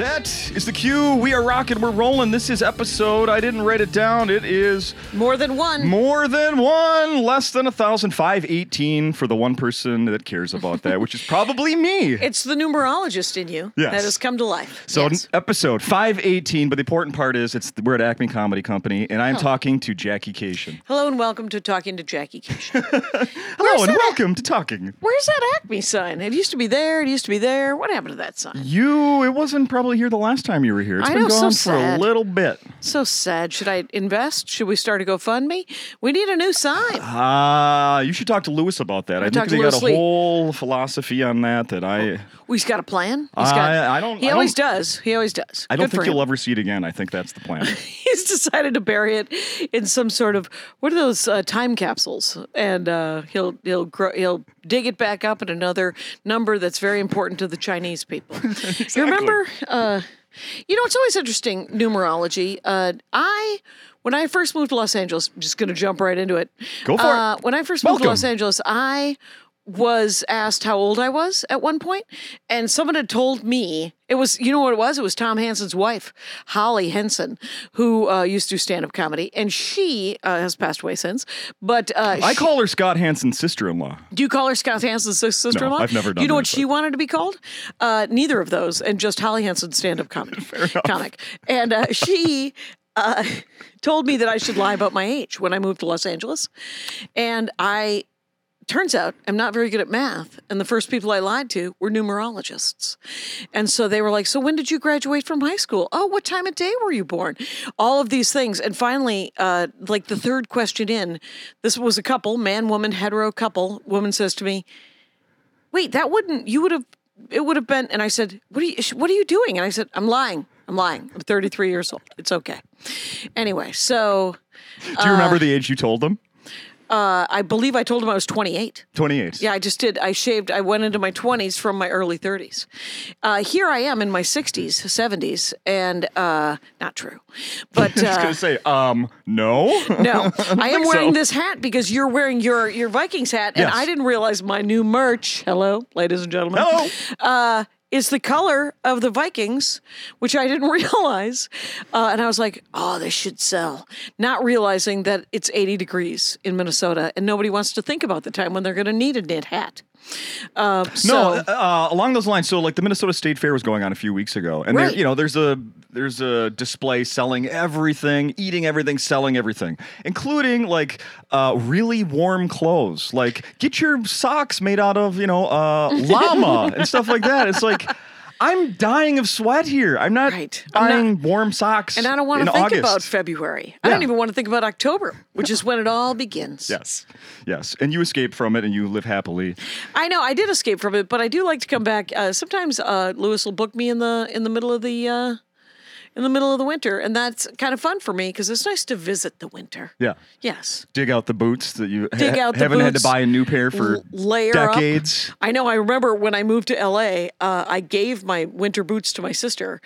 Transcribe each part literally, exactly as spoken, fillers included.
That is the cue. We are rocking. We're rolling. This is episode. I didn't write it down. It is more than one. More than one. Less than a thousand. Five eighteen for the one person that cares about that, which is probably me. It's the numerologist in you yes. that has come to life. So yes. episode five eighteen. But the important part is it's we're at Acme Comedy Company, and I'm oh. talking to Jackie Kashian. Hello and welcome to Talking to Jackie Kashian. Hello Where's and welcome a- to Talking. Where's that Acme sign? It used to be there. It used to be there. What happened to that sign? You. It wasn't probably. Probably here the last time you were here. It's I been know, gone so for sad. a little bit. So sad. Should I invest? Should we start a GoFundMe? We need a new sign. Ah, uh, you should talk to Lewis about that. I, I think they Lewis got a Lee. whole philosophy on that. That I. Oh. Well, he's got a plan. He's I, got, I don't. He I always don't, does. He always does. I don't Good think you'll ever see it again. I think that's the plan. He's decided to bury it in some sort of what are those uh, time capsules, and uh, he'll he'll grow, he'll dig it back up at another number that's very important to the Chinese people. Exactly. You remember? Uh, you know, it's always interesting, numerology. Uh, I, when I first moved to Los Angeles, I'm just going to jump right into it. Go for uh, it. When I first Welcome. moved to Los Angeles, I was asked how old I was at one point, and someone had told me, it was, you know what it was? It was Tom Hansen's wife, Holly Hansen, who uh, used to do stand-up comedy, and she uh, has passed away since, but... Uh, I she, call her Scott Hansen's sister-in-law. Do you call her Scott Hansen's sister-in-law? No, I've never done that. You know what she wanted to be called? Uh, neither of those, and just Holly Hansen's stand-up comedy. Fair enough. Comic. And uh, she... Uh, told me that I should lie about my age when I moved to Los Angeles, and I... Turns out I'm not very good at math, and the first people I lied to were numerologists. And so they were like, so when did you graduate from high school? Oh, what time of day were you born? All of these things. And finally, uh, like the third question in, this was a couple, man, woman, hetero couple. Woman says to me, wait, that wouldn't, you would have, it would have been, and I said, what are you, what are you doing? And I said, I'm lying. I'm lying. I'm thirty-three years old. It's okay. Anyway, so. Uh, Do you remember the age you told them? Uh, I believe I told him I was twenty-eight. twenty-eight. Yeah, I just did. I shaved. I went into my twenties from my early thirties. Uh, here I am in my sixties, seventies, and uh, not true. But uh, I was going to say, um, no. No. I, I am wearing so. this hat because you're wearing your, your Vikings hat, and yes. I didn't realize my new merch, hello, ladies and gentlemen. Hello. Uh, is the color of the Vikings, which I didn't realize. Uh, and I was like, oh, this should sell. Not realizing that it's eighty degrees in Minnesota and nobody wants to think about the time when they're going to need a knit hat. Uh, no, so, uh, along those lines. So, like the Minnesota State Fair was going on a few weeks ago, and right. there, you know, there's a there's a display selling everything, eating everything, selling everything, including like uh, really warm clothes. Like get your socks made out of you know uh, llama and stuff like that. It's like. I'm dying of sweat here. I'm not right. buying I'm not, warm socks. And I don't want to think August. about February. I yeah. don't even want to think about October, which is when it all begins. Yes. Yes. And you escape from it and you live happily. I know. I did escape from it, but I do like to come back. Uh, sometimes uh, Lewis will book me in the in the middle of the uh, in the middle of the winter, and that's kind of fun for me because it's nice to visit the winter. Yeah. Yes. Dig out the boots that you Dig ha- out the haven't boots, had to buy a new pair for layer decades. Up. I know. I remember when I moved to L A, uh, I gave my winter boots to my sister,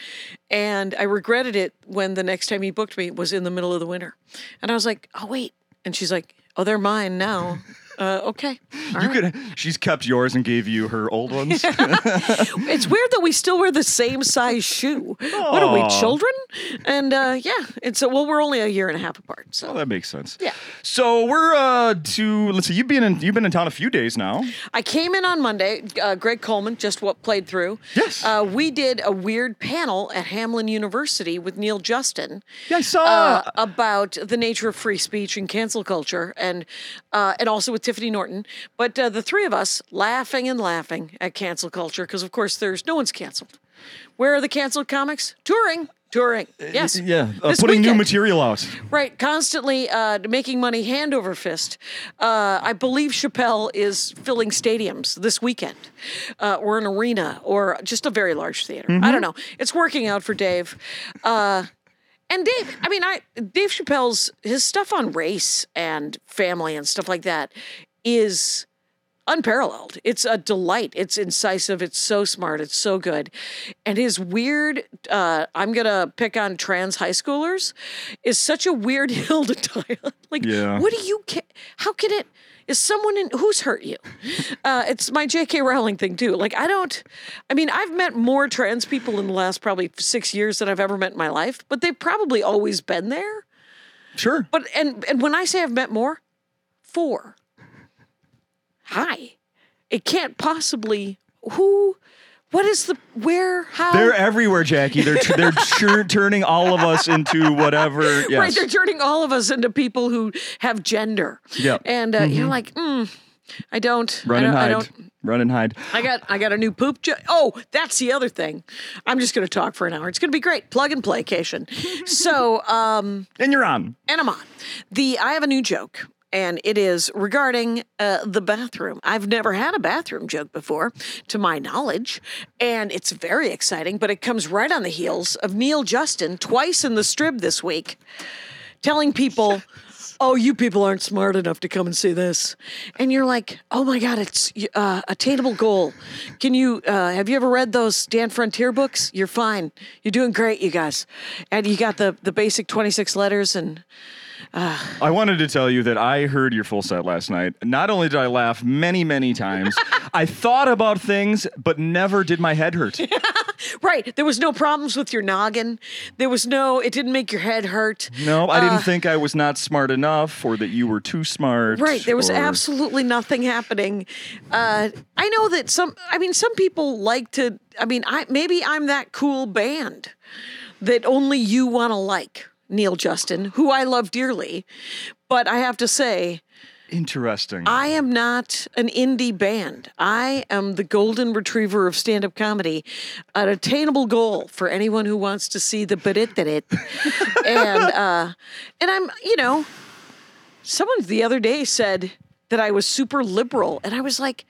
and I regretted it when the next time he booked me was in the middle of the winter. And I was like, oh, wait. And she's like, oh, they're mine now. Uh, okay. All you right. could. She's kept yours and gave you her old ones. It's weird that we still wear the same size shoe. Aww. What are we, children? And uh, yeah, it's a, well, we're only a year and a half apart. So well, that makes sense. Yeah. So we're uh, to let's see. You've been in you've been in town a few days now. I came in on Monday. Uh, Greg Coleman just what played through. Yes. Uh, we did a weird panel at Hamline University with Neil Justin. Yeah, I saw uh, about the nature of free speech and cancel culture, and uh, and also with Tiffany Norton, but uh, the three of us laughing and laughing at cancel culture because, of course, there's no one's canceled. Where are the canceled comics? Touring. Touring. Yes. Yeah. Uh, putting weekend. new material out. Right. Constantly uh, making money hand over fist. Uh, I believe Chappelle is filling stadiums this weekend uh, or an arena or just a very large theater. Mm-hmm. I don't know. It's working out for Dave. Uh And Dave, I mean, I Dave Chappelle's, his stuff on race and family and stuff like that is unparalleled. It's a delight. It's incisive. It's so smart. It's so good. And his weird, uh, I'm going to pick on trans high schoolers, is such a weird hill to die on. Like, yeah. what do you, ca- how can it, is someone in who's hurt you. Uh, it's my J K. Rowling thing too. Like, I don't, I mean, I've met more trans people in the last probably six years than I've ever met in my life, but they've probably always been there. Sure. But, and, and when I say I've met more, four. Hi. It can't possibly, who, what is the, where, how? They're everywhere, Jackie. They're t- they're sure turning all of us into whatever. Yes. Right, they're turning all of us into people who have gender. Yeah. And uh, mm-hmm. you're like, mm, I don't. Run I don't, and hide. I don't, Run and hide. I got I got a new poop jo- Oh, that's the other thing. I'm just going to talk for an hour. It's going to be great. Plug and playcation. So. Um, and you're on. And I'm on. The I have a new joke. And it is regarding uh, the bathroom. I've never had a bathroom joke before, to my knowledge. And it's very exciting, but it comes right on the heels of Neil Justin, twice in the Strib this week, telling people, oh, you people aren't smart enough to come and see this. And you're like, oh, my God, it's uh, attainable goal. Can you, uh, have you ever read those Dan Frontier books? You're fine. You're doing great, you guys. And you got the, the basic twenty-six letters and... Uh, I wanted to tell you that I heard your full set last night. Not only did I laugh many, many times, I thought about things, but never did my head hurt. Right. There was no problems with your noggin. There was no, it didn't make your head hurt. No, I uh, didn't think I was not smart enough or that you were too smart. Right. There was or... absolutely nothing happening. Uh, I know that some, I mean, some people like to, I mean, I maybe I'm that cool band that only you want to like. Neil Justin, who I love dearly, but I have to say, interesting. I am not an indie band. I am the golden retriever of stand-up comedy, an attainable goal for anyone who wants to see the ba-dit-da-dit. and uh, and I'm, you know, someone the other day said that I was super liberal, and I was like,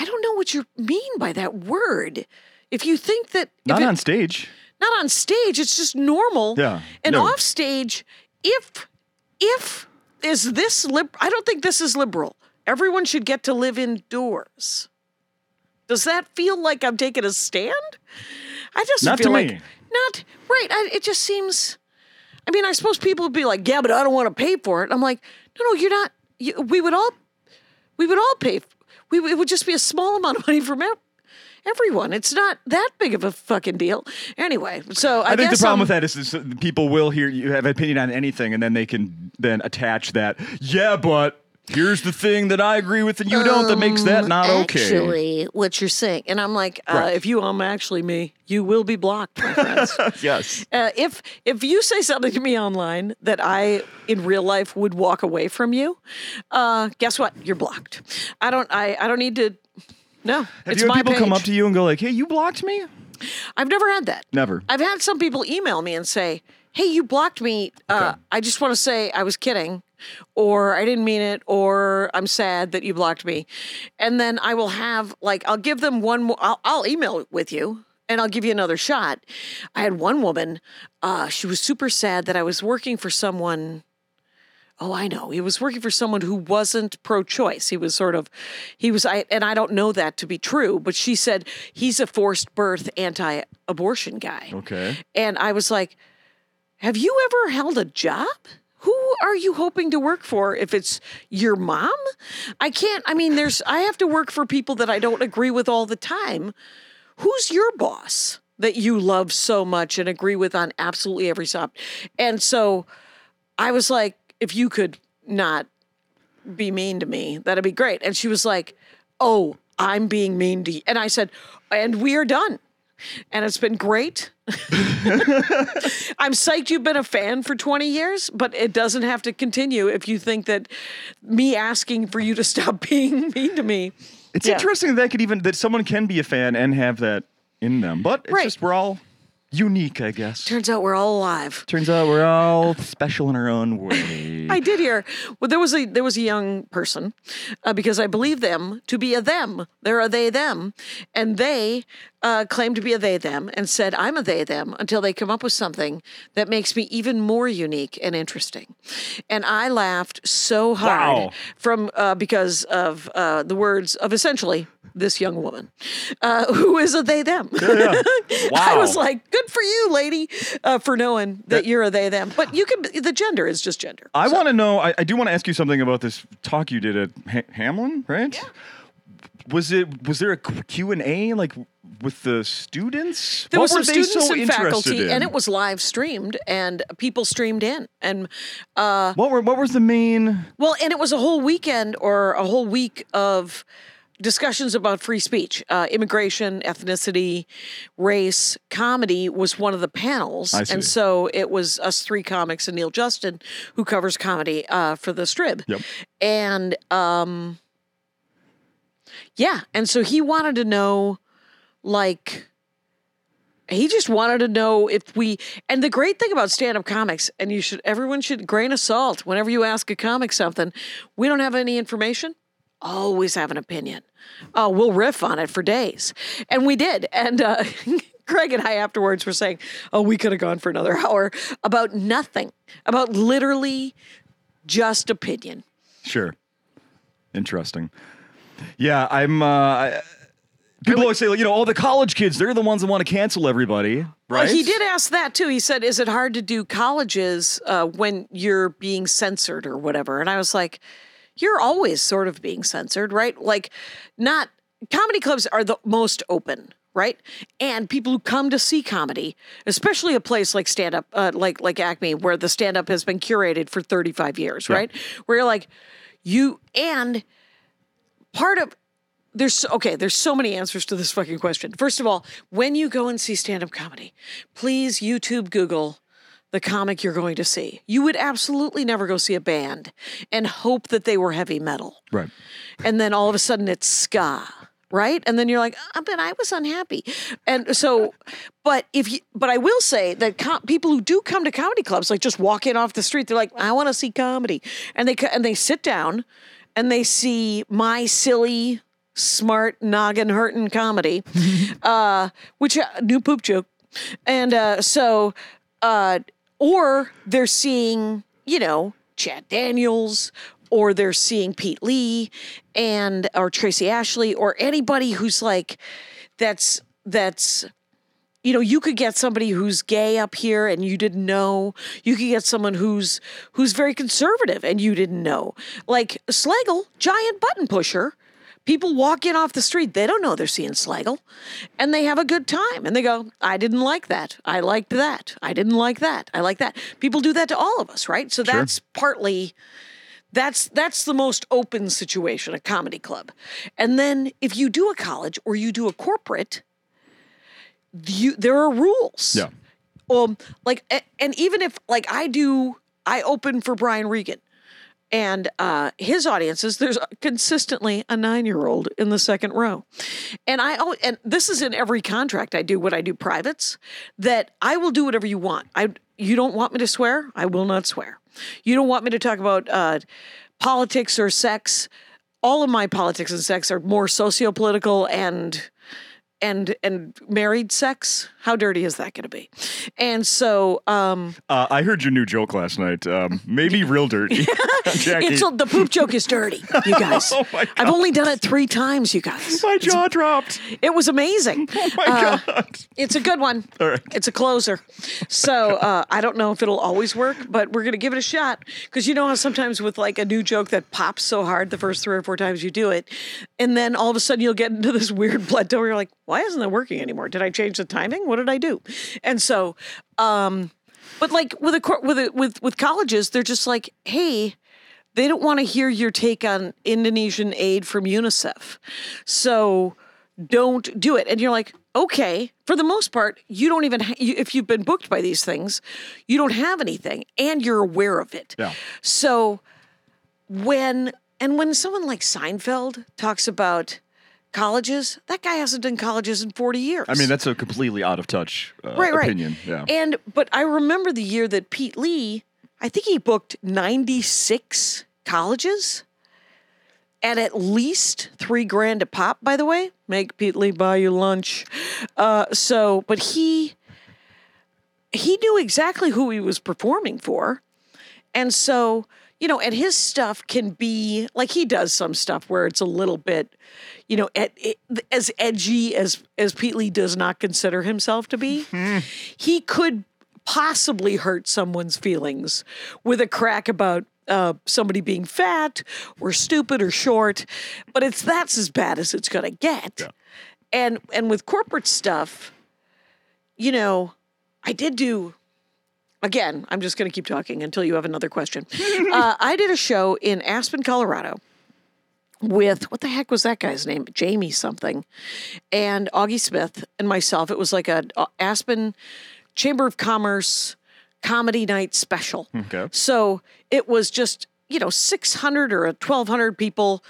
I don't know what you mean by that word. If you think that not it, on stage. Not on stage, it's just normal. Yeah. And no. Off stage, if, if, is this, lib- I don't think this is liberal. Everyone should get to live indoors. Does that feel like I'm taking a stand? I just not feel to like, me. Not, right, I, it just seems, I mean, I suppose people would be like, yeah, but I don't want to pay for it. I'm like, no, no, you're not, you, we would all, we would all pay, we, it would just be a small amount of money for me. Everyone. It's not that big of a fucking deal. Anyway, so I, I think guess the problem I'm, with that is, is people will hear you have an opinion on anything, and then they can then attach that. Yeah, but here's the thing that I agree with and you um, don't that makes that not okay. Actually, what you're saying. And I'm like, uh, right. If you um actually me, you will be blocked, my friends. Yes. Uh, if, if you say something to me online that I, in real life, would walk away from you, uh, guess what? You're blocked. I don't, I, I don't need to... No, have it's you had my people page. Come up to you and go like, "Hey, you blocked me"? I've never had that. Never. I've had some people email me and say, "Hey, you blocked me. Uh, okay. I just want to say I was kidding, or I didn't mean it, or I'm sad that you blocked me." And then I will have like I'll give them one more. I'll, I'll email it with you. And I'll give you another shot. I had one woman. Uh, she was super sad that I was working for someone. Oh, I know. He was working for someone who wasn't pro-choice. He was sort of, he was, I, and I don't know that to be true, but she said he's a forced birth anti-abortion guy. Okay. And I was like, have you ever held a job? Who are you hoping to work for if it's your mom? I can't, I mean, there's, I have to work for people that I don't agree with all the time. Who's your boss that you love so much and agree with on absolutely every side? And so I was like, if you could not be mean to me, that'd be great. And she was like, oh, I'm being mean to you. And I said, and we are done. And it's been great. I'm psyched you've been a fan for twenty years, but it doesn't have to continue if you think that me asking for you to stop being mean to me. It's yeah. interesting that, that could even, that someone can be a fan and have that in them, but it's right. just, we're all... unique, I guess. Turns out we're all alive. Turns out we're all special in our own way. I did hear. Well, there was a there was a young person, uh, because I believe them to be a them. They're a they them, and they uh, claimed to be a they them and said I'm a they them until they come up with something that makes me even more unique and interesting. And I laughed so hard wow. from uh, because of uh, the words of essentially this young woman, uh, who is a they, them. Yeah, yeah. Wow. I was like, good for you, lady, uh, for knowing that, that you're a they, them. But you can, the gender is just gender. I so. want to know, I, I do want to ask you something about this talk you did at ha- Hamline, right? Yeah. Was it? Was there a Q and A like with the students? There what were they so and faculty, in? And it was live streamed, and people streamed in. And uh, what were what was the main? Well, and it was a whole weekend or a whole week of discussions about free speech, uh, immigration, ethnicity, race. Comedy was one of the panels, and so it was us three comics and Neil Justin, who covers comedy uh, for the Strib, yep. and. Um, Yeah, and so he wanted to know, like, he just wanted to know if we, and the great thing about stand-up comics, and you should, everyone should, grain of salt, whenever you ask a comic something, we don't have any information, always have an opinion. Oh, we'll riff on it for days. And we did, and uh, Greg and I afterwards were saying, oh, we could have gone for another hour about nothing, about literally just opinion. Sure. Interesting. Yeah, I'm, uh, I, people always say, you know, all the college kids, they're the ones that want to cancel everybody, right? Well, he did ask that, too. He said, is it hard to do colleges uh, when you're being censored or whatever? And I was like, you're always sort of being censored, right? Like, not, comedy clubs are the most open, right? And people who come to see comedy, especially a place like stand-up, uh, like, like Acme, where the stand-up has been curated for thirty-five years, yeah. right? Where you're like, you, and... Part of, there's, okay, there's so many answers to this fucking question. First of all, when you go and see stand-up comedy, please YouTube Google the comic you're going to see. You would absolutely never go see a band and hope that they were heavy metal. Right. And then all of a sudden it's ska, right? And then you're like, oh, but I was unhappy. And so, but if you, but I will say that com- people who do come to comedy clubs, like just walk in off the street, they're like, I want to see comedy. And they And they sit down. And they see my silly, smart, noggin-hurtin' comedy, uh, which, uh, new poop joke. And uh, so, uh, or they're seeing, you know, Chad Daniels, or they're seeing Pete Lee, and or Tracy Ashley, or anybody who's like, that's, that's, you know, you could get somebody who's gay up here and you didn't know. You could get someone who's who's very conservative and you didn't know. Like Slagle, giant button pusher. People walk in off the street. They don't know they're seeing Slagle. And they have a good time. And they go, I didn't like that. I liked that. I didn't like that. I like that. People do that to all of us, right? So sure. that's partly... That's that's the most open situation, a comedy club. And then if you do a college or you do a corporate... You, there are rules. Yeah. Um, like, and even if, like, I do, I open for Brian Regan and uh, his audiences, there's consistently a nine-year-old in the second row. And I, and this is in every contract I do when I do privates, that I will do whatever you want. I, you don't want me to swear? I will not swear. You don't want me to talk about uh, politics or sex. All of my politics and sex are more socio-political and... And and married sex, how dirty is that going to be? And so... Um, uh, I heard your new joke last night. Um, maybe real dirty. Jackie. It's, the poop joke is dirty, you guys. Oh my God. I've only done it three times, you guys. My jaw it's, dropped. It was amazing. Oh my uh, God. It's a good one. All right. It's a closer. So uh, I don't know if it'll always work, but we're going to give it a shot. Because you know how sometimes with like a new joke that pops so hard the first three or four times you do it, and then all of a sudden you'll get into this weird plateau where you're like, why isn't it working anymore? Did I change the timing? What did I do? And so, um, but like with a, with a, with with colleges, they're just like, hey, they don't want to hear your take on Indonesian aid from UNICEF, so don't do it. And you're like, okay. For the most part, you don't even ha- you, if you've been booked by these things, you don't have anything, and you're aware of it. Yeah. So when and when someone like Seinfeld talks about colleges, that guy hasn't done colleges in forty years. I mean, that's a completely out of touch uh, right, right. opinion. Yeah. And, but I remember the year that Pete Lee, I think he booked ninety-six colleges at at least three grand a pop, by the way. Make Pete Lee buy you lunch. Uh, so, but he, he knew exactly who he was performing for. And so you know, and his stuff can be, like, he does some stuff where it's a little bit, you know, ed- ed- as edgy as, as Pete Lee does not consider himself to be. Mm-hmm. He could possibly hurt someone's feelings with a crack about uh, somebody being fat or stupid or short, but it's that's as bad as it's going to get. Yeah. And and with corporate stuff, you know, I did do... Again, I'm just going to keep talking until you have another question. uh, I did a show in Aspen, Colorado with, what the heck was that guy's name? Jamie something. And Augie Smith and myself. It was like a Aspen Chamber of Commerce comedy night special. Okay. So it was just, you know, six hundred or twelve hundred people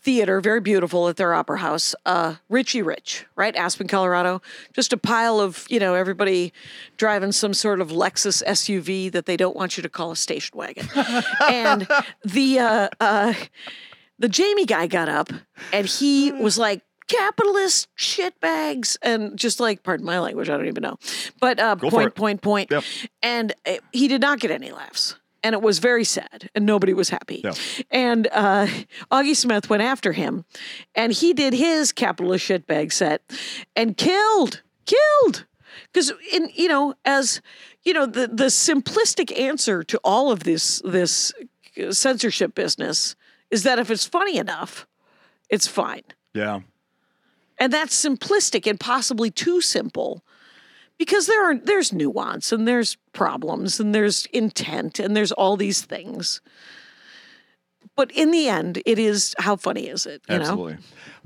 theater, very beautiful at their opera house. Uh, Richie Rich, right? Aspen, Colorado. Just a pile of, you know, everybody driving some sort of Lexus S U V that they don't want you to call a station wagon. And the, uh, uh, the Jamie guy got up and he was like, capitalist shitbags, and just like, pardon my language, I don't even know. But uh, point, point, point, point. Yep. And it, he did not get any laughs. And it was very sad, and nobody was happy. No. And uh, Augie Smith went after him, and he did his capitalist shitbag set, and killed, killed, because in you know, as you know, the the simplistic answer to all of this this censorship business is that if it's funny enough, it's fine. Yeah. And that's simplistic and possibly too simple. Because there are, there's nuance and there's problems and there's intent and there's all these things. But in the end, it is, how funny is it? You Absolutely. Know?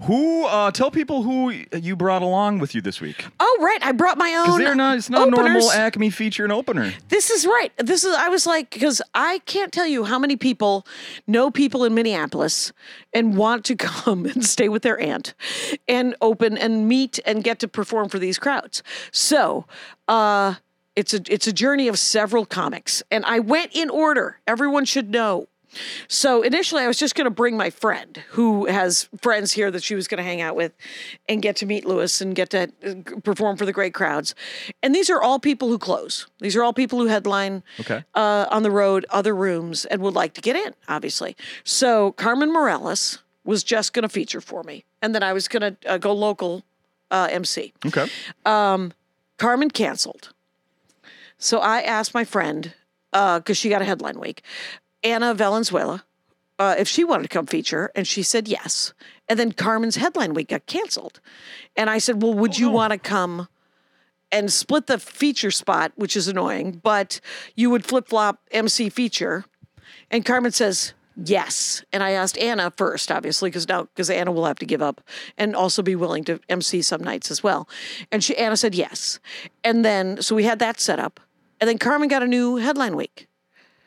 Who, uh, tell people who you brought along with you this week. Oh, right. I brought my own they're not, It's not openers. A normal Acme feature and opener. This is right. This is, I was like, because I can't tell you how many people know people in Minneapolis and want to come and stay with their aunt and open and meet and get to perform for these crowds. So, uh, it's a, it's a journey of several comics, and I went in order. Everyone should know. So initially I was just going to bring my friend who has friends here that she was going to hang out with and get to meet Lewis and get to perform for the great crowds. And these are all people who close. These are all people who headline okay. uh, on the road, other rooms, and would like to get in, obviously. So Carmen Morales was just going to feature for me. And then I was going to uh, go local uh, M C. Okay. Um, Carmen canceled. So I asked my friend, because uh, she got a headline week, Anna Valenzuela, uh, if she wanted to come feature, and she said yes. And then Carmen's headline week got canceled. And I said, well, would oh, you no. want to come and split the feature spot, which is annoying, but you would flip-flop M C feature. And Carmen says, yes. And I asked Anna first, obviously, because now because Anna will have to give up and also be willing to M C some nights as well. And she Anna said yes. And then, so we had that set up. And then Carmen got a new headline week.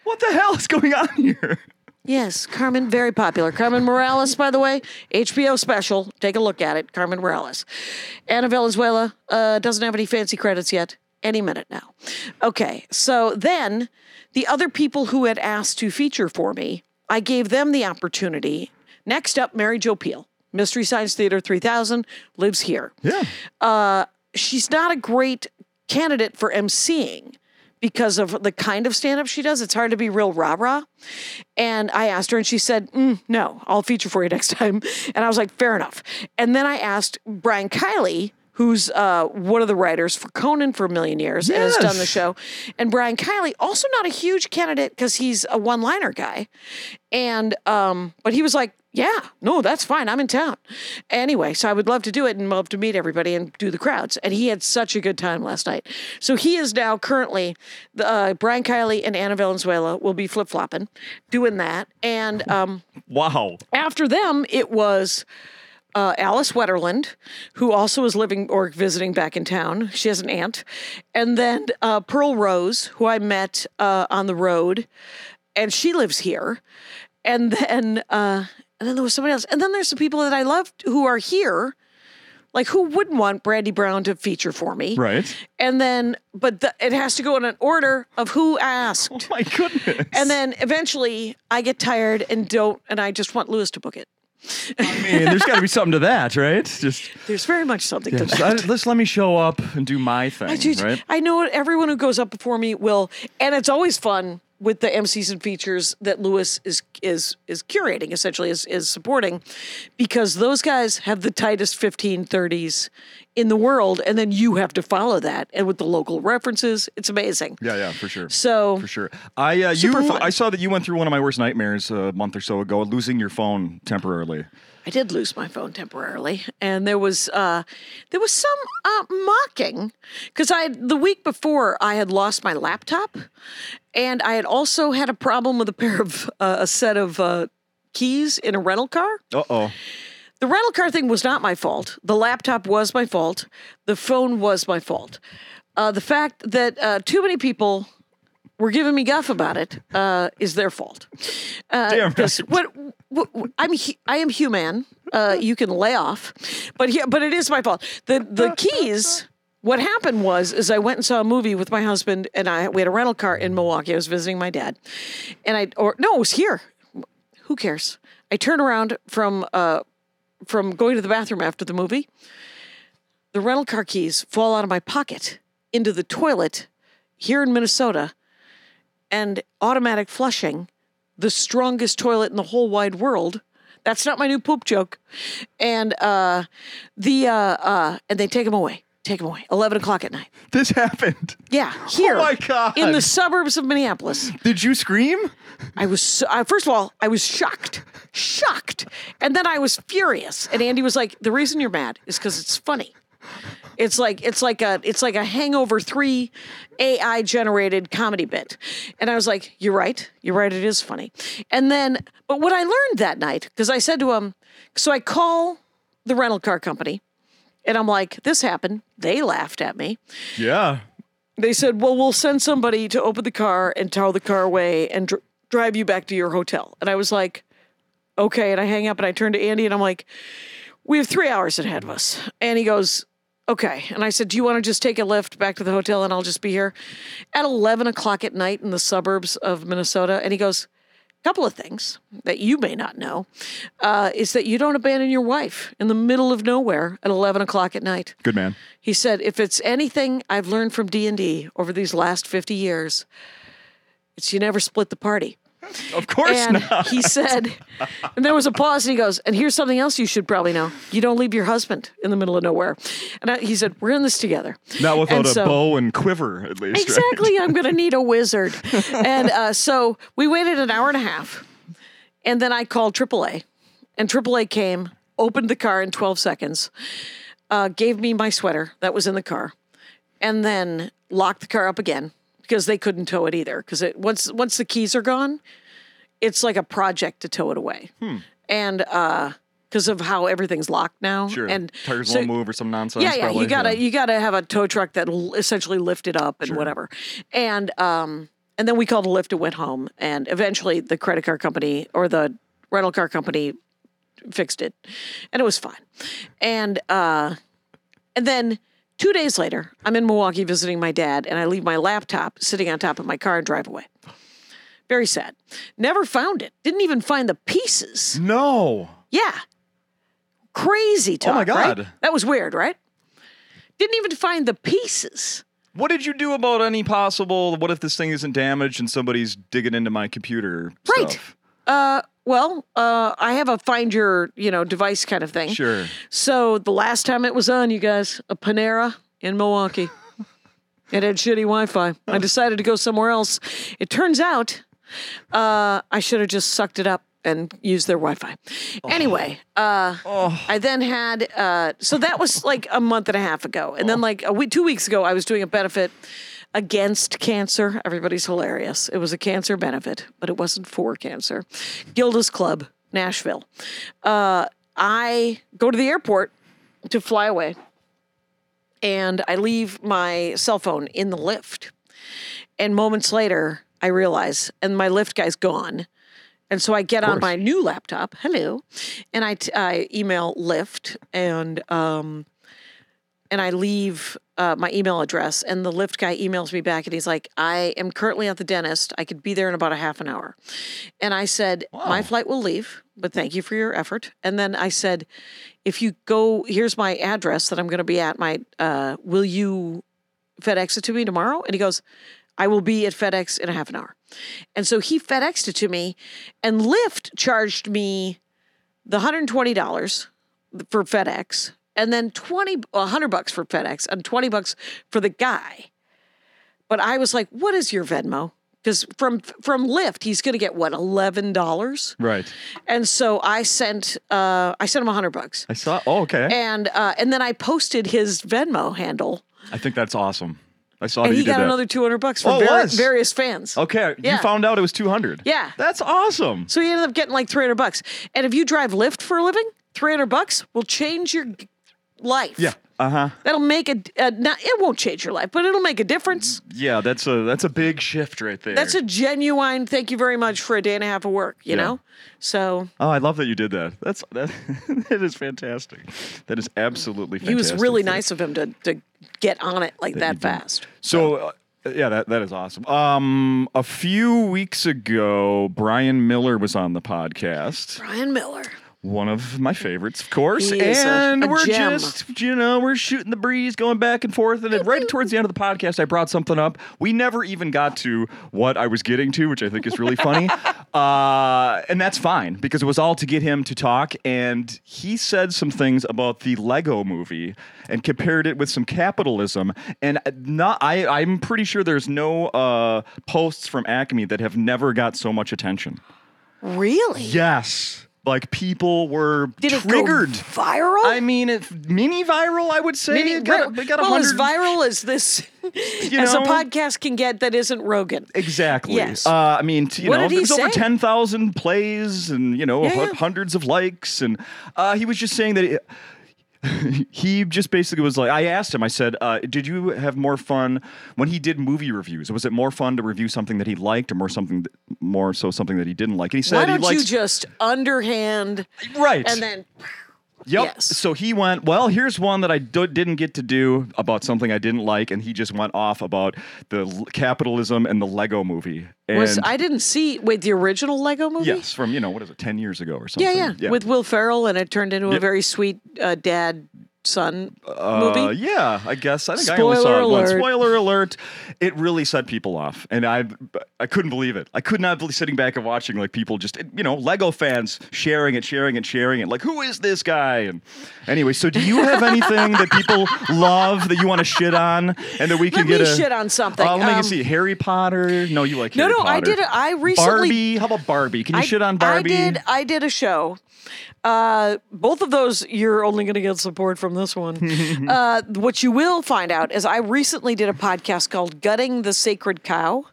What the hell is going on here? Yes, Carmen, very popular. Carmen Morales, by the way, H B O special. Take a look at it, Carmen Morales. Anna Valenzuela uh, doesn't have any fancy credits yet. Any minute now. Okay, so then the other people who had asked to feature for me, I gave them the opportunity. Next up, Mary Jo Peel, Mystery Science Theater three thousand, lives here. Yeah. Uh, she's not a great candidate for emceeing. Because of the kind of stand-up she does, it's hard to be real rah-rah. And I asked her, and she said, mm, no, I'll feature for you next time. And I was like, fair enough. And then I asked Brian Kiley, who's uh, one of the writers for Conan for a million years yes. and has done the show. And Brian Kiley, also not a huge candidate because he's a one-liner guy. And um, but he was like, yeah, no, that's fine. I'm in town. Anyway, so I would love to do it and love to meet everybody and do the crowds. And he had such a good time last night. So he is now currently, uh, Brian Kiley and Anna Valenzuela will be flip-flopping, doing that. And um, wow. After them, it was uh, Alice Wetterland, who also is living or visiting back in town. She has an aunt. And then uh, Pearl Rose, who I met uh, on the road, and she lives here. And then... Uh, And then there was somebody else. And then there's some people that I love who are here. Like, who wouldn't want Brandi Brown to feature for me? Right. And then, but the, it has to go in an order of who asked. Oh, my goodness. And then eventually I get tired and don't, and I just want Lewis to book it. I mean, there's got to be something to that, right? Just There's very much something yeah, to that. I, let's let me show up and do my thing, I, just, right? I know everyone who goes up before me will, and it's always fun with the M Cs and features that Lewis is is is curating, essentially, is is supporting, because those guys have the tightest fifteen thirties in the world, and then you have to follow that, and with the local references, it's amazing. Yeah, yeah, for sure. So for sure, I uh, you fun. I saw that you went through one of my worst nightmares a month or so ago, losing your phone temporarily. I did lose my phone temporarily, and there was uh, there was some uh, mocking, because I the week before I had lost my laptop, and I had also had a problem with a pair of uh, a set of uh, keys in a rental car. Uh oh. The rental car thing was not my fault. The laptop was my fault. The phone was my fault. Uh, the fact that uh, too many people were giving me guff about it uh, is their fault. Uh, Damn right. What, what, what, I'm I am human. Uh, you can lay off, but yeah, but it is my fault. The the keys. What happened was, is I went and saw a movie with my husband, and I we had a rental car in Milwaukee. I was visiting my dad, and I or no, it was here. Who cares? I turned around from. Uh, from going to the bathroom after the movie, the rental car keys fall out of my pocket into the toilet here in Minnesota, and automatic flushing, the strongest toilet in the whole wide world. That's not my new poop joke. And, uh, the, uh, uh, and they take them away, take them away. eleven o'clock at night. This happened. Yeah. Here. Oh my God. In the suburbs of Minneapolis. Did you scream? I was, so, uh, first of all, I was shocked. Shocked. And then I was furious. And Andy was like, the reason you're mad is because it's funny. It's like it's like a it's like a Hangover three A I generated comedy bit. And I was like, you're right. You're right. It is funny. And then but what I learned that night, because I said to him, so I call the rental car company and I'm like, this happened. They laughed at me. Yeah. They said, well, we'll send somebody to open the car and tow the car away and dr- drive you back to your hotel. And I was like, okay, and I hang up and I turn to Andy and I'm like, we have three hours ahead of us. And he goes, okay. And I said, do you want to just take a lift back to the hotel and I'll just be here at eleven o'clock at night in the suburbs of Minnesota? And he goes, a couple of things that you may not know uh, is that you don't abandon your wife in the middle of nowhere at eleven o'clock at night. Good man. He said, if it's anything I've learned from D and D over these last fifty years, it's you never split the party. Of course and not. He said, and there was a pause, and he goes, and here's something else you should probably know. You don't leave your husband in the middle of nowhere. And I, he said, we're in this together. Not without so, a bow and quiver, at least. Exactly. Right? I'm going to need a wizard. and uh, so we waited an hour and a half, and then I called triple A. And triple A came, opened the car in twelve seconds, uh, gave me my sweater that was in the car, and then locked the car up again. Because they couldn't tow it either. Because it once once the keys are gone, it's like a project to tow it away. Hmm. And because uh, of how everything's locked now, sure, and tires so, won't move or some nonsense. Yeah, yeah, probably. you gotta yeah. you gotta have a tow truck that'll essentially lift it up and sure. whatever. And um, and then we called a lift and went home. And eventually, the credit card company or the rental car company fixed it, and it was fine. And uh, and then. Two days later, I'm in Milwaukee visiting my dad, and I leave my laptop sitting on top of my car and drive away. Very sad. Never found it. Didn't even find the pieces. No. Yeah. Crazy talk, oh, my God. Right? That was weird, right? Didn't even find the pieces. What did you do about any possible, what if this thing isn't damaged and somebody's digging into my computer right. stuff? Right. Uh, Well, uh, I have a find your, you know, device kind of thing. Sure. So the last time it was on, you guys, a Panera in Milwaukee. It had shitty Wi-Fi. I decided to go somewhere else. It turns out uh, I should have just sucked it up and used their Wi-Fi. Oh. Anyway, uh, oh. I then had, uh, so that was like a month and a half ago. And oh. then like a week, two weeks ago, I was doing a benefit against cancer. Everybody's hilarious. It was a cancer benefit, but it wasn't for cancer. Gilda's Club, Nashville. Uh, I go to the airport to fly away, and I leave my cell phone in the lift. And moments later, I realize, and my lift guy's gone. And so I get on my new laptop, hello, and I, t- I email Lyft, and um, and I leave uh, my email address, and the Lyft guy emails me back, and he's like, I am currently at the dentist. I could be there in about a half an hour. And I said, wow. My flight will leave, but thank you for your effort. And then I said, if you go, here's my address that I'm going to be at. My, uh, will you FedEx it to me tomorrow? And he goes, I will be at FedEx in a half an hour. And so he FedExed it to me, and Lyft charged me the one hundred twenty dollars for FedEx, and then twenty, one hundred bucks for FedEx, and twenty bucks for the guy. But I was like, what is your Venmo? Because from from Lyft, he's going to get, what, eleven dollars? Right. And so I sent uh, I sent him one hundred bucks. I saw, oh, okay. And uh, and then I posted his Venmo handle. I think that's awesome. I saw and that you did that. And he got another two hundred bucks from oh, var- various fans. Okay. Yeah. You found out it was two hundred. Yeah. That's awesome. So he ended up getting like three hundred bucks. And if you drive Lyft for a living, three hundred bucks will change your life. Yeah. Uh-huh. That'll make a, a not, it won't change your life, but it'll make a difference. Yeah, that's a that's a big shift right there. That's a genuine thank you very much for a day and a half of work, you yeah. know? So oh, I love that you did that. That's that that is fantastic. That is absolutely fantastic. He was really thing. nice of him to to get on it like that, that fast. So, so. Uh, yeah, that that is awesome. Um a few weeks ago, Brian Miller was on the podcast. Brian Miller. One of my favorites, of course. And a, a we're gem. just, you know, we're shooting the breeze, going back and forth. And then right towards the end of the podcast, I brought something up. We never even got to what I was getting to, which I think is really funny. Uh, and that's fine, because it was all to get him to talk. And he said some things about the Lego movie and compared it with some capitalism. And not, I, I'm pretty sure there's no uh, posts from Acme that have never got so much attention. Really? Yes. Like, people were Did triggered. Did it go viral? I mean, it, mini-viral, I would say. Mini, it got, it got well, one hundred... as viral as this, you as know? a podcast can get that isn't Rogan. Exactly. Yes. Uh, I mean, you what know, there's over ten thousand plays and, you know, yeah, h- yeah. hundreds of likes. And uh, he was just saying that... It, he just basically was like, I asked him, I said, uh, did you have more fun when he did movie reviews? Was it more fun to review something that he liked or more something, that, more so something that he didn't like? And he said, why don't he likes- you just underhand? Right. And then... Yep. Yes. So he went, well, here's one that I do- didn't get to do about something I didn't like. And he just went off about the l- capitalism and the Lego movie. And was, I didn't see, wait, the original Lego movie? Yes, from, you know, what is it, ten years ago or something. Yeah, yeah, yeah. With Will Ferrell, and it turned into yeah. a very sweet uh, dad son uh, movie. Yeah, I guess. I think Spoiler I only saw it once. Spoiler alert. It really set people off. And I I couldn't believe it. I could not believe sitting back and watching like people just, you know, Lego fans sharing it, sharing it, sharing it. Like, who is this guy? And anyway, so do you have anything that people love that you want to shit on and that we can let get a shit on something? Uh, let um, me see. Harry Potter. No, you like no, Harry no, Potter. No, no, I did. A, I recently. Barbie. How about Barbie? Can you I, shit on Barbie? I did. I did a show. Uh, both of those, you're only going to get support from this one. uh, what you will find out is I recently did a podcast called Gutting the Sacred Cow.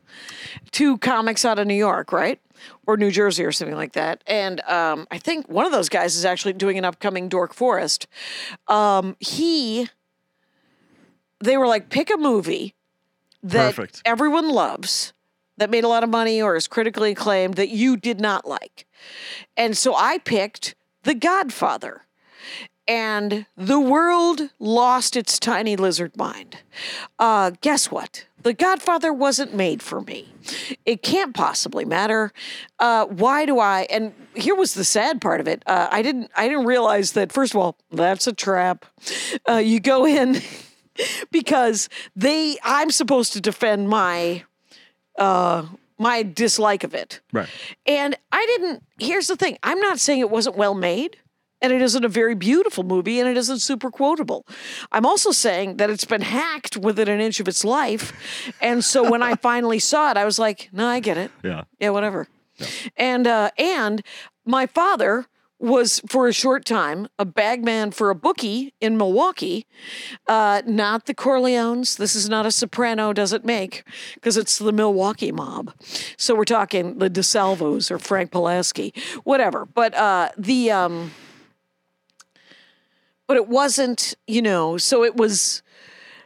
Two comics out of New York, right? Or New Jersey or something like that. And um, I think one of those guys is actually doing an upcoming Dork Forest. Um, he, they were like, pick a movie that Perfect. everyone loves, that made a lot of money or is critically acclaimed, that you did not like. And so I picked The Godfather. And the world lost its tiny lizard mind. Uh, guess what? The Godfather wasn't made for me. It can't possibly matter. Uh, why do I? And here was the sad part of it. Uh, I didn't. I didn't realize that. First of all, that's a trap. Uh, you go in because they. I'm supposed to defend my. Uh, my dislike of it. Right. And I didn't. Here's the thing. I'm not saying it wasn't well made. And it isn't a very beautiful movie, and it isn't super quotable. I'm also saying that it's been hacked within an inch of its life. And so when I finally saw it, I was like, no, I get it. Yeah. Yeah, whatever. Yeah. And uh, and my father was, for a short time, a bagman for a bookie in Milwaukee. Uh, not the Corleones. This is not a Soprano does it make, because it's the Milwaukee mob. So we're talking the DeSalvos or Frank Pulaski, whatever. But uh, the... Um, But it wasn't, you know, so it was,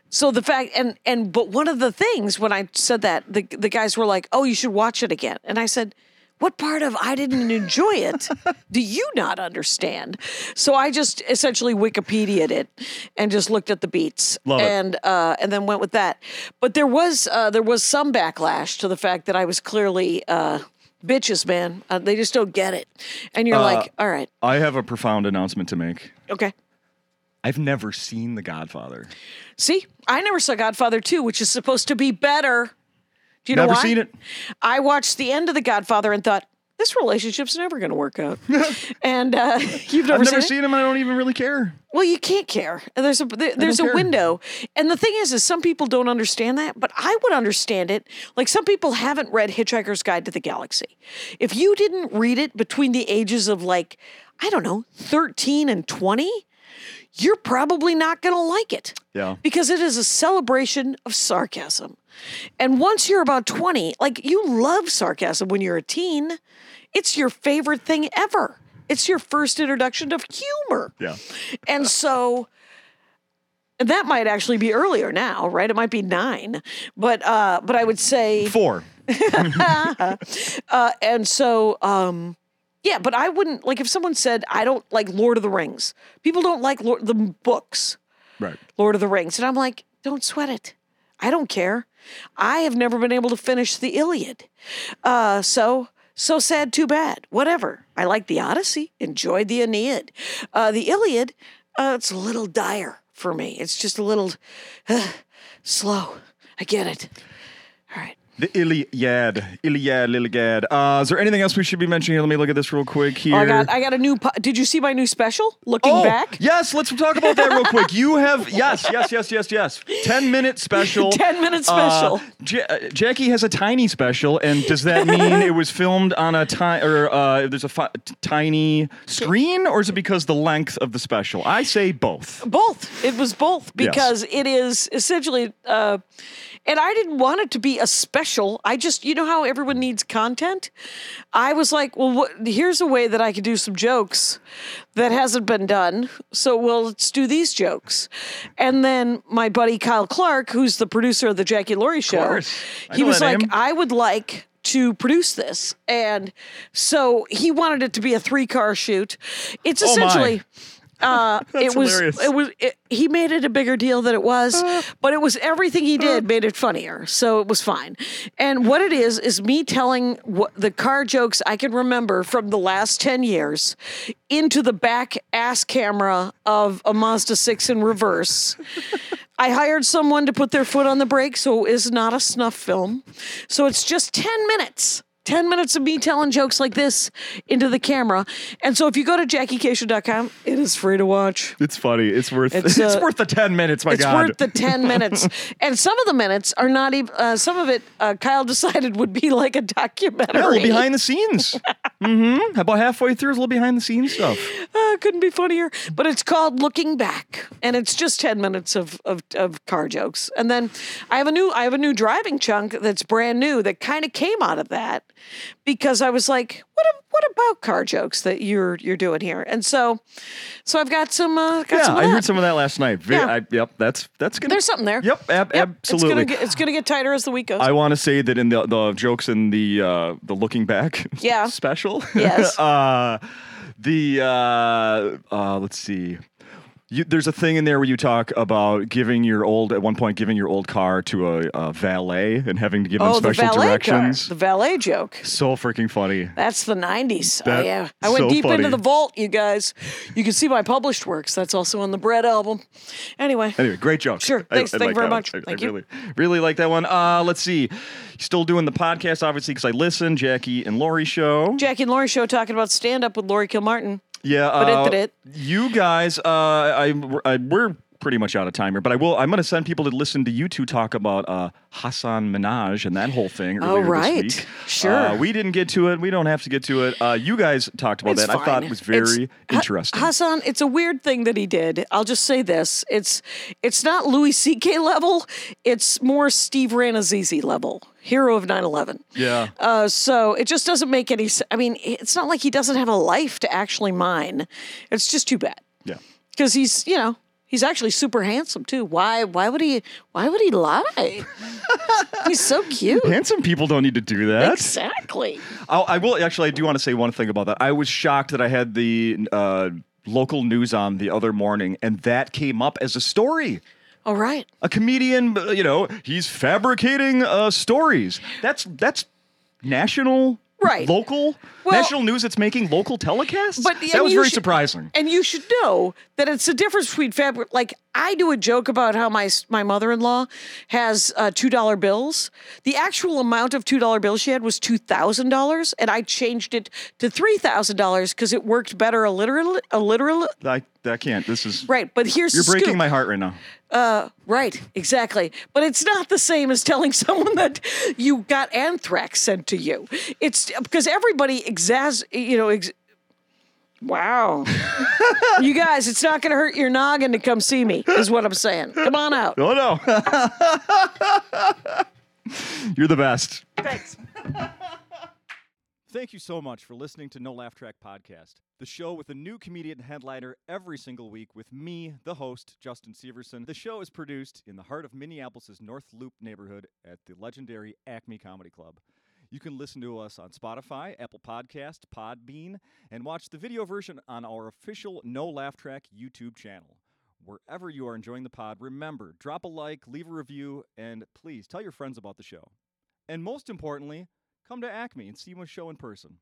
so the fact, and, and, but one of the things when I said that, the, the guys were like, oh, you should watch it again. And I said, what part of I didn't enjoy it do you not understand? So I just essentially Wikipedia'd it and just looked at the beats. Love and, uh, and then went with that. But there was, uh, there was some backlash to the fact that I was clearly, uh, bitches, man. Uh, they just don't get it. And you're uh, like, all right. I have a profound announcement to make. Okay. I've never seen The Godfather. See, I never saw Godfather two, which is supposed to be better. Do you never know why? Seen it? I watched the end of The Godfather and thought, this relationship's never going to work out. and uh, you've never I've seen never it? I've never seen him. I don't even really care. Well, you can't care. There's a there, there's a care. window. And the thing is, is some people don't understand that, but I would understand it. Like, some people haven't read Hitchhiker's Guide to the Galaxy. If you didn't read it between the ages of, like, I don't know, thirteen and twenty, you're probably not going to like it. Yeah. Because it is a celebration of sarcasm. And once you're about twenty, like, you love sarcasm when you're a teen. It's your favorite thing ever. It's your first introduction to humor. Yeah. And so that might actually be earlier now, right? It might be nine. But uh, but I would say... Four. uh, and so... Um, Yeah, but I wouldn't, like, if someone said, I don't like Lord of the Rings. People don't like Lord, the books, right? Lord of the Rings. And I'm like, don't sweat it. I don't care. I have never been able to finish the Iliad. Uh, so, so sad, too bad. Whatever. I like the Odyssey. Enjoyed the Aeneid. Uh, the Iliad, uh, it's a little dire for me. It's just a little uh, slow. I get it. All right. The Iliad, Iliad, Iliad. Uh, is there anything else we should be mentioning? Let me look at this real quick here. Oh, I got, I got a new. Po- Did you see my new special, Looking oh, Back? Yes, let's talk about that real quick. You have yes, yes, yes, yes, yes. Ten minute special. Ten minute special. Uh, J- Jackie has a tiny special, and does that mean it was filmed on a tiny or uh, there's a fi- tiny screen, or is it because the length of the special? I say both. Both. It was both because yes. it is essentially. Uh, And I didn't want it to be a special. I just, you know how everyone needs content? I was like, well, what, here's a way that I could do some jokes that hasn't been done. So, well, let's do these jokes. And then my buddy Kyle Clark, who's the producer of the Jackie Laurie Show, he was like, name. I would like to produce this. And so he wanted it to be a three-car shoot. It's oh essentially... My. Uh, That's it was, hilarious. it was, it, he made it a bigger deal than it was, uh, but it was everything he did uh, made it funnier. So it was fine. And what it is, is me telling what the car jokes I can remember from the last ten years into the back ass camera of a Mazda six in reverse. I hired someone to put their foot on the brake. So it is not a snuff film. So it's just ten minutes. ten minutes of me telling jokes like this into the camera. And so if you go to Jackie Kashian dot com, it is free to watch. It's funny. It's worth It's, uh, it's worth the ten minutes, my it's God. It's worth the ten minutes. And some of the minutes are not even, uh, some of it uh, Kyle decided would be like a documentary. Yeah, a little behind the scenes. mm-hmm. About halfway through is a little behind the scenes stuff. Uh, couldn't be funnier. But it's called Looking Back. And it's just ten minutes of, of, of car jokes. And then I have a new I have a new driving chunk that's brand new that kind of came out of that. Because I was like, what a, what about car jokes that you're you're doing here? And so, so I've got some. Uh, got yeah, some of I that. heard some of that last night. Yeah. I, yep, that's that's gonna. There's something there. Yep, ab- yep. absolutely. It's gonna, get, it's gonna get tighter as the week goes. I want to say that in the the jokes in the uh, the Looking Back yeah. special. Yes. uh, the uh, uh, let's see. You, there's a thing in there where you talk about giving your old, at one point, giving your old car to a, a valet and having to give oh, them special the directions. Car. The valet joke. So freaking funny. That's the nineties. That, oh, yeah. I went so deep funny. into the vault, you guys. You can see my published works. That's also on the Bread album. Anyway. Anyway, great joke. Sure. Thanks. I, I Thank like you very much. I, Thank I you. Really, really like that one. Uh, let's see. Still doing the podcast, obviously, because I listen. Jackie and Laurie Show. Jackie and Laurie Show talking about stand-up with Laurie Kilmartin. Yeah, uh, you guys, uh, I, I, we're pretty much out of time here, but I will, I'm going to send people to listen to you two talk about uh, Hassan Minaj and that whole thing earlier oh, right. this week. Sure. Uh, we didn't get to it. We don't have to get to it. Uh, you guys talked about it's that. Fine. I thought it was very it's, interesting. Ha- Hassan, it's a weird thing that he did. I'll just say this. It's, it's not Louis C K level. It's more Steve Ranazzisi level. Hero of nine eleven. Yeah. Uh, so it just doesn't make any sense. I mean, it's not like he doesn't have a life to actually mine. It's just too bad. Yeah. Because he's, you know, he's actually super handsome too. Why? Why would he? Why would he lie? He's so cute. Handsome people don't need to do that. Exactly. I'll, I will actually. I do want to say one thing about that. I was shocked that I had the uh, local news on the other morning, and that came up as a story. All right. A comedian, you know, he's fabricating uh, stories. That's that's national, right? Local, well, national news that's making local telecasts? But, that was very should, surprising. And you should know that it's the difference between fabric. Like, I do a joke about how my my mother-in-law has uh, two dollar bills. The actual amount of two dollar bills she had was two thousand dollars, and I changed it to three thousand dollars because it worked better alliteral. alliteral. I, I can't. This is... Right, but here's You're the breaking scoop. My heart right now. Uh, right, exactly. But it's not the same as telling someone that you got anthrax sent to you. It's because everybody exas... You know, ex- Wow. You guys, it's not going to hurt your noggin to come see me, is what I'm saying. Come on out. Oh, no. You're the best. Thanks. Thank you so much for listening to No Laugh Track Podcast, the show with a new comedian headliner every single week with me, the host, Justin Severson. The show is produced in the heart of Minneapolis' North Loop neighborhood at the legendary Acme Comedy Club. You can listen to us on Spotify, Apple Podcast, Podbean, and watch the video version on our official No Laugh Track YouTube channel. Wherever you are enjoying the pod, remember, drop a like, leave a review, and please tell your friends about the show. And most importantly, come to Acme and see my show in person.